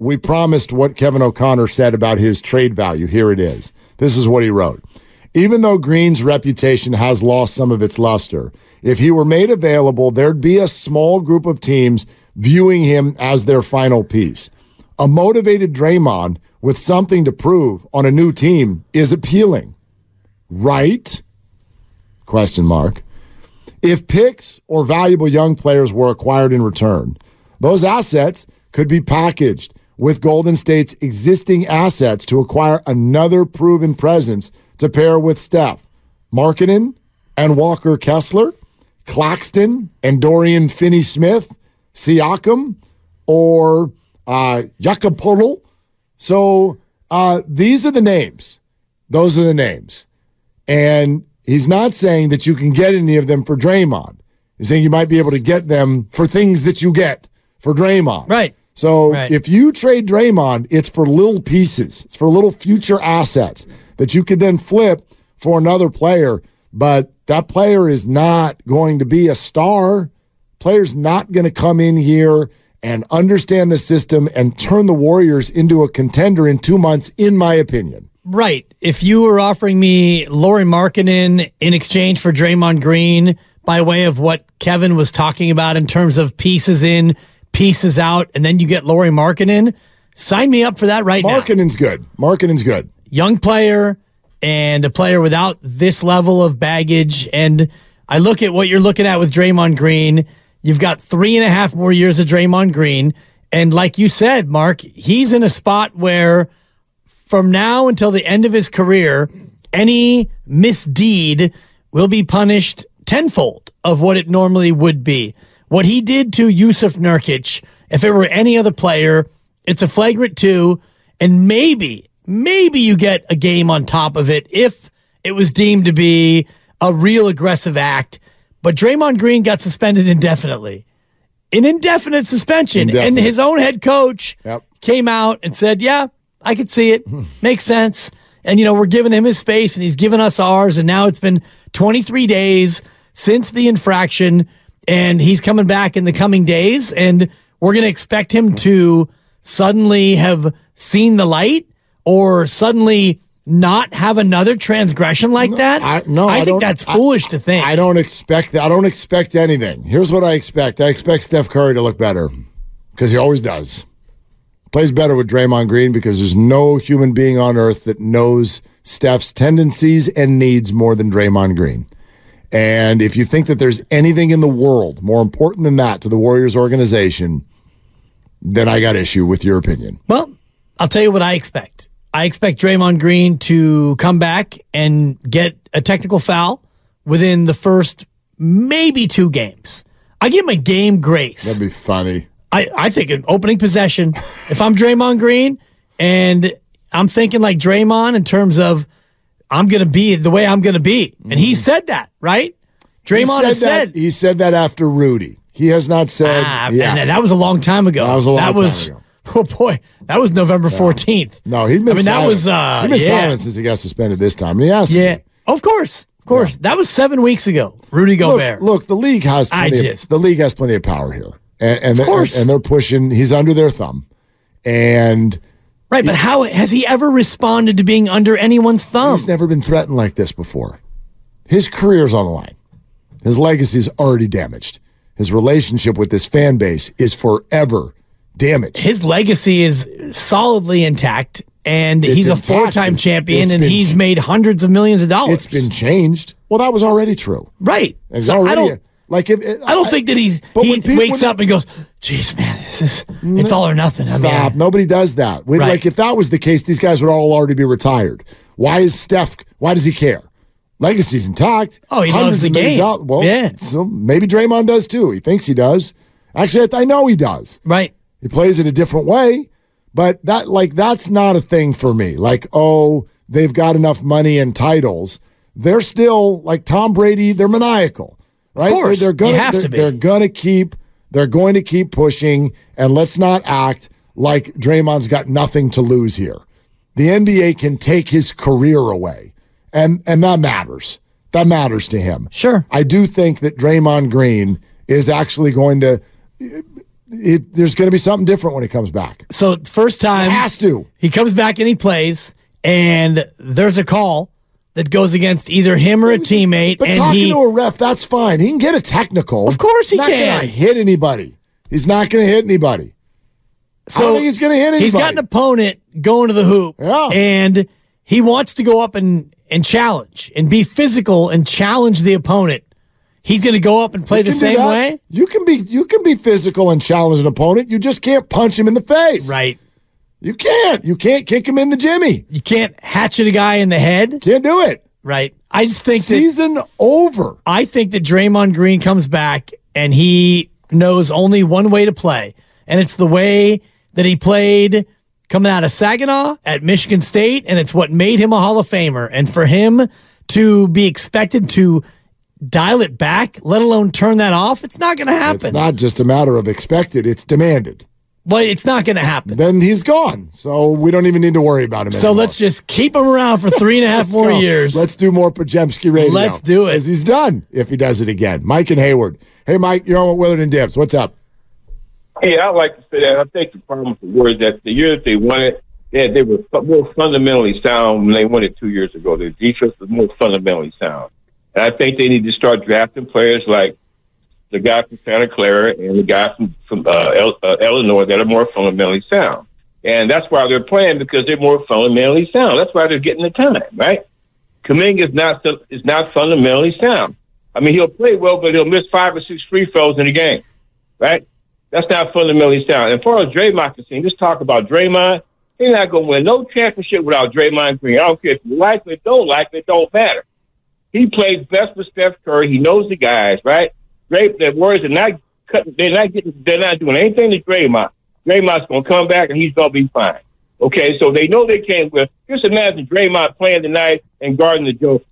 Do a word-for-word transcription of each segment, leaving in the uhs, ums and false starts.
We promised what Kevin O'Connor said about his trade value. Here it is. This is what he wrote. Even though Green's reputation has lost some of its luster, if he were made available, there'd be a small group of teams viewing him as their final piece. A motivated Draymond with something to prove on a new team is appealing. Right? Question mark. If picks or valuable young players were acquired in return, those assets could be packaged with Golden State's existing assets to acquire another proven presence to pair with Steph, Markkanen and Walker Kessler, Claxton and Dorian Finney-Smith, Siakam, or uh, Jakob Poeltl. So uh, these are the names. Those are the names. And he's not saying that you can get any of them for Draymond. He's saying you might be able to get them for things that you get for Draymond. Right. So right. if you trade Draymond, it's for little pieces. It's for little future assets that you could then flip for another player. But that player is not going to be a star. Player's not going to come in here and understand the system and turn the Warriors into a contender in two months, in my opinion. Right. If you were offering me Lauri Markkanen in exchange for Draymond Green by way of what Kevin was talking about in terms of pieces in, pieces out, and then you get Lauri Markkanen, sign me up for that right now. Markkinen's good. Markkinen's good. Young player and a player without this level of baggage. And I look at what you're looking at with Draymond Green. You've got three and a half more years of Draymond Green. And like you said, Mark, he's in a spot where from now until the end of his career, any misdeed will be punished tenfold of what it normally would be. What he did to Yusuf Nurkic, if it were any other player, it's a flagrant two, and maybe, maybe you get a game on top of it if it was deemed to be a real aggressive act. But Draymond Green got suspended indefinitely. An indefinite suspension. Indefinite. And his own head coach yep. came out and said, yeah, I could see it. Makes sense. And, you know, we're giving him his space, and he's giving us ours, and now it's been twenty-three days since the infraction. And he's coming back in the coming days, and we're going to expect him to suddenly have seen the light or suddenly not have another transgression like no, that. I, no, I, I think that's foolish I, to think. I don't expect that. I don't expect anything. Here's what I expect. I expect Steph Curry to look better because he always does. Plays better with Draymond Green because there's no human being on earth that knows Steph's tendencies and needs more than Draymond Green. And if you think that there's anything in the world more important than that to the Warriors organization, then I got issue with your opinion. Well, I'll tell you what I expect. I expect Draymond Green to come back and get a technical foul within the first maybe two games. I give him a game grace. That'd be funny. I, I think an opening possession. If I'm Draymond Green and I'm thinking like Draymond in terms of I'm going to be the way I'm going to be. And he said that, right? Draymond has said. He said that after Rudy. He has not said. Ah, yeah. Man, that was a long time ago. That was a long that time was, ago. Oh, boy. That was November fourteenth. No, he's been I mean, silent. that was. Uh, he's been yeah. silent since he got suspended this time. And he asked Yeah. Me. Of course. Of course. Yeah. That was seven weeks ago. Rudy Gobert. Look, look the, league has plenty I just, of, the league has plenty of power here. And, and, of course. And, and they're pushing. He's under their thumb. And. Right, but how has he ever responded to being under anyone's thumb? He's never been threatened like this before. His career's on the line. His legacy's already damaged. His relationship with this fan base is forever damage. His legacy is solidly intact, and it's he's intact. a four-time champion, it's and been, he's made hundreds of millions of dollars. It's been changed. Well, that was already true. Right. It's so already I don't, a, like if, it, I don't I, think that he's, but he people, wakes up and goes, jeez, man, this is no, it's all or nothing. Stop. I mean, Nobody does that. When, right. Like, if that was the case, these guys would all already be retired. Why is Steph, why does he care? Legacy's intact. Oh, he hundreds loves the game. Out. Well, yeah. So maybe Draymond does too. He thinks he does. Actually, I know he does. Right. He plays it a different way, but that like that's not a thing for me. Like, oh, they've got enough money and titles. They're still like Tom Brady. They're maniacal, right? Of course, they're, they're gonna, you have they're, to be. They're gonna keep. They're going to keep pushing, and let's not act like Draymond's got nothing to lose here. The N B A can take his career away. And and that matters. That matters to him. Sure. I do think that Draymond Green is actually going to it, it, there's going to be something different when he comes back. So first time he has to. He comes back and he plays, and there's a call that goes against either him or a teammate. But and talking he, to a ref, that's fine. He can get a technical. Of course he he's can. He's not going to hit anybody. He's not going to hit anybody. So I don't think he's going to hit anybody. He's got an opponent going to the hoop, yeah. and he wants to go up and and challenge and be physical and challenge the opponent. He's going to go up and play the same way. You can be you can be physical and challenge an opponent. You just can't punch him in the face. Right. You can't. You can't kick him in the jimmy. You can't hatchet a guy in the head. Can't do it. Right. I just think that season over. I think that Draymond Green comes back and he knows only one way to play, and it's the way that he played coming out of Saginaw at Michigan State, and it's what made him a Hall of Famer. And for him to be expected to dial it back, let alone turn that off, it's not going to happen. It's not just a matter of expected, it's demanded. Well, it's not going to happen. Then he's gone, so we don't even need to worry about him anymore. So let's just keep him around for three and a half more go. years. Let's do more Pajemski radio. Let's do it. Because he's done if he does it again. Mike and Hayward. Hey, Mike, you're on with Willard and Dibs. What's up? Hey, I like to say that. I think the problem with the Warriors that the year that they won it, yeah, they were more fundamentally sound when they won it two years ago. Their defense was more fundamentally sound. And I think they need to start drafting players like the guy from Santa Clara and the guy from, from uh, El- uh, Illinois that are more fundamentally sound. And that's why they're playing, because they're more fundamentally sound. That's why they're getting the time, right? Kuminga is not, is not fundamentally sound. I mean, he'll play well, but he'll miss five or six free throws in a game, right? That's not fundamentally sound. As far as Draymond concerned, just talk about Draymond. They're not going to win no championship without Draymond Green. I don't care if you like it, don't like it, don't matter. He plays best with Steph Curry. He knows the guys, right? Great. The Warriors are not cutting. They're not getting. They're not doing anything to Draymond. Draymond's going to come back and he's going to be fine. Okay, so they know they can't win. Just imagine Draymond playing tonight and guarding the Joker.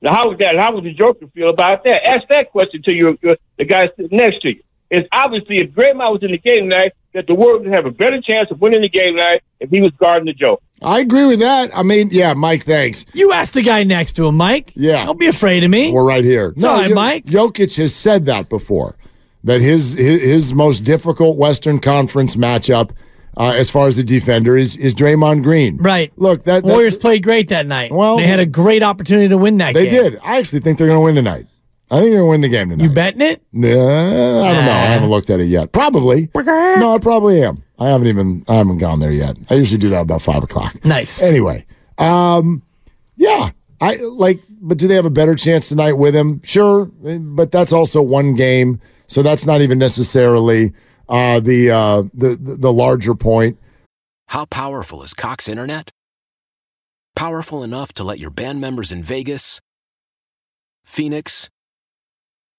Now, how would that? How would the Joker feel about that? Ask that question to your, your the guy sitting next to you. It's obviously if Draymond was in the game tonight that the Warriors would have a better chance of winning the game tonight if he was guarding the Joker. I agree with that. I mean, yeah, Mike, thanks. You asked the guy next to him, Mike. Yeah. Don't be afraid of me. We're right here. It's no, all right, you, Mike. Jokic has said that before, that his his, his most difficult Western Conference matchup uh, as far as the defender is is Draymond Green. Right. Look, that, that Warriors that, played great that night. Well, they had a great opportunity to win that they game. They did. I actually think they're going to win tonight. I think they're going to win the game tonight. You betting it? No, nah, I don't know. I haven't looked at it yet. Probably. No, I probably am. I haven't even I haven't gone there yet. I usually do that about five o'clock. Nice. Anyway, um, yeah, I like. But do they have a better chance tonight with him? Sure, but that's also one game, so that's not even necessarily uh, the, uh, the the the larger point. How powerful is Cox Internet? Powerful enough to let your band members in Vegas, Phoenix,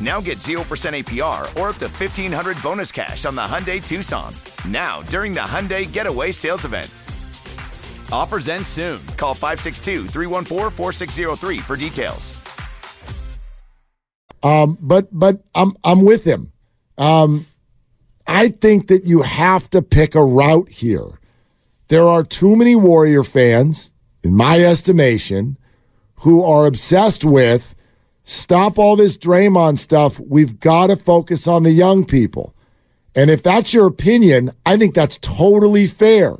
Now get zero percent A P R or up to fifteen hundred dollars bonus cash on the Hyundai Tucson. Now, during the Hyundai Getaway Sales Event. Offers end soon. Call five six two, three one four, four six zero three for details. Um, but but I'm I'm with him. Um, I think that you have to pick a route here. There are too many Warrior fans, in my estimation, who are obsessed with stop all this Draymond stuff. We've got to focus on the young people. And if that's your opinion, I think that's totally fair.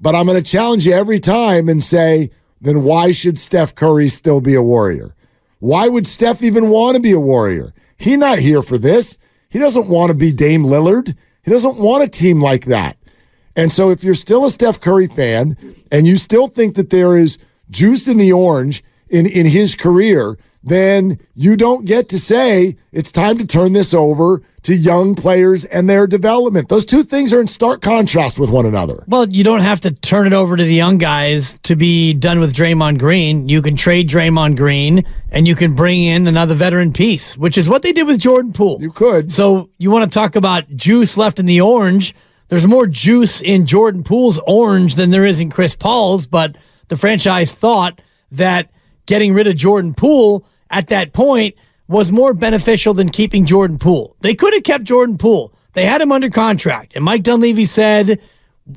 But I'm going to challenge you every time and say, then why should Steph Curry still be a Warrior? Why would Steph even want to be a Warrior? He's not here for this. He doesn't want to be Dame Lillard. He doesn't want a team like that. And so if you're still a Steph Curry fan and you still think that there is juice in the orange in, in his career, then you don't get to say it's time to turn this over to young players and their development. Those two things are in stark contrast with one another. Well, you don't have to turn it over to the young guys to be done with Draymond Green. You can trade Draymond Green, and you can bring in another veteran piece, which is what they did with Jordan Poole. You could. So you want to talk about juice left in the orange. There's more juice in Jordan Poole's orange than there is in Chris Paul's, but the franchise thought that getting rid of Jordan Poole at that point was more beneficial than keeping Jordan Poole. They could have kept Jordan Poole. They had him under contract. And Mike Dunleavy said,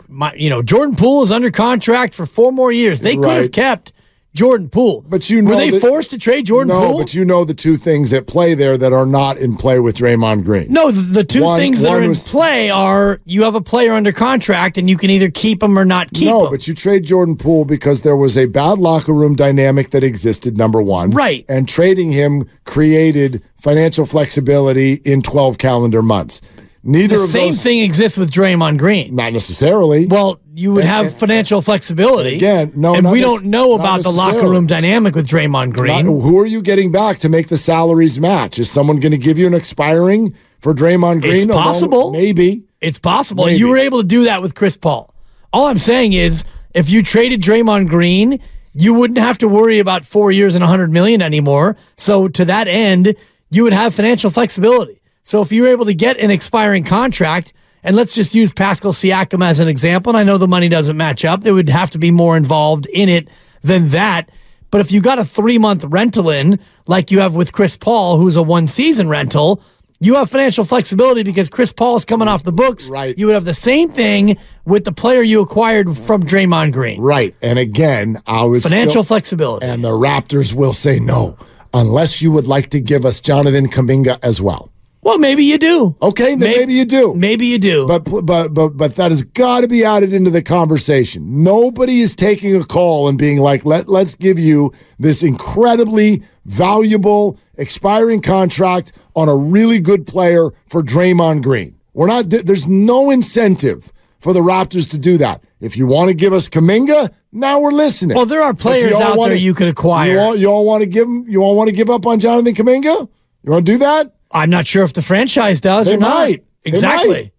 my, you know, Jordan Poole is under contract for four more years. They right. could have kept Jordan Poole. But you know, were they that, forced to trade Jordan no, Poole? No, but you know the two things at play there that are not in play with Draymond Green. No, the, the two one, things that are in was, play are you have a player under contract and you can either keep him or not keep no, him. No, but you trade Jordan Poole because there was a bad locker room dynamic that existed, number one. Right. And trading him created financial flexibility in twelve calendar months. Neither the of same those, thing exists with Draymond Green. Not necessarily. Well, you would and, have and, financial flexibility. Again, no, and we don't know about the locker room dynamic with Draymond Green. Not, who are you getting back to make the salaries match? Is someone going to give you an expiring for Draymond Green? It's possible. No, maybe. It's possible. Maybe. You were able to do that with Chris Paul. All I'm saying is, if you traded Draymond Green, you wouldn't have to worry about four years and one hundred million dollars anymore. So to that end, you would have financial flexibility. So if you were able to get an expiring contract, and let's just use Pascal Siakam as an example, and I know the money doesn't match up. There would have to be more involved in it than that. But if you got a three-month rental in, like you have with Chris Paul, who's a one-season rental, you have financial flexibility because Chris Paul is coming off the books. Right. You would have the same thing with the player you acquired from Draymond Green. Right. And again, I was financial still, flexibility. And the Raptors will say no, unless you would like to give us Jonathan Kuminga as well. Well, maybe you do. Okay, then maybe, maybe you do. Maybe you do. But but but but that has got to be added into the conversation. Nobody is taking a call and being like, let let's give you this incredibly valuable expiring contract on a really good player for Draymond Green. We're not. There's no incentive for the Raptors to do that. If you want to give us Kuminga, now we're listening. Well, there are players out wanna, there you could acquire. You all, you all want to give them, you all want to give up on Jonathan Kuminga? You want to do that? I'm not sure if the franchise does they or not. Might. Exactly. They might.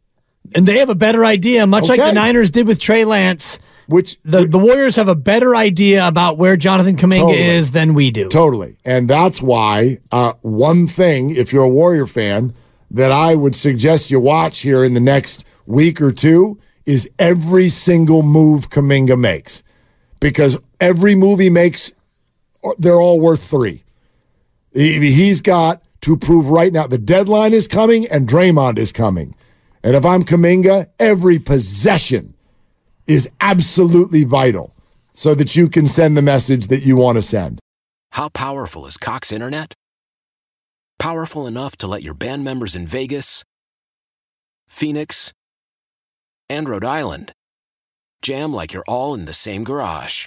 And they have a better idea, much okay. like the Niners did with Trey Lance. Which the, we, the Warriors have a better idea about where Jonathan Kuminga totally, is than we do. Totally. And that's why uh, one thing, if you're a Warrior fan, that I would suggest you watch here in the next week or two is every single move Kuminga makes. Because every move he makes, they're all worth three. He, he's got to prove right now. The deadline is coming and Draymond is coming. And if I'm Kuminga, every possession is absolutely vital so that you can send the message that you want to send. How powerful is Cox Internet? Powerful enough to let your band members in Vegas, Phoenix, and Rhode Island jam like you're all in the same garage.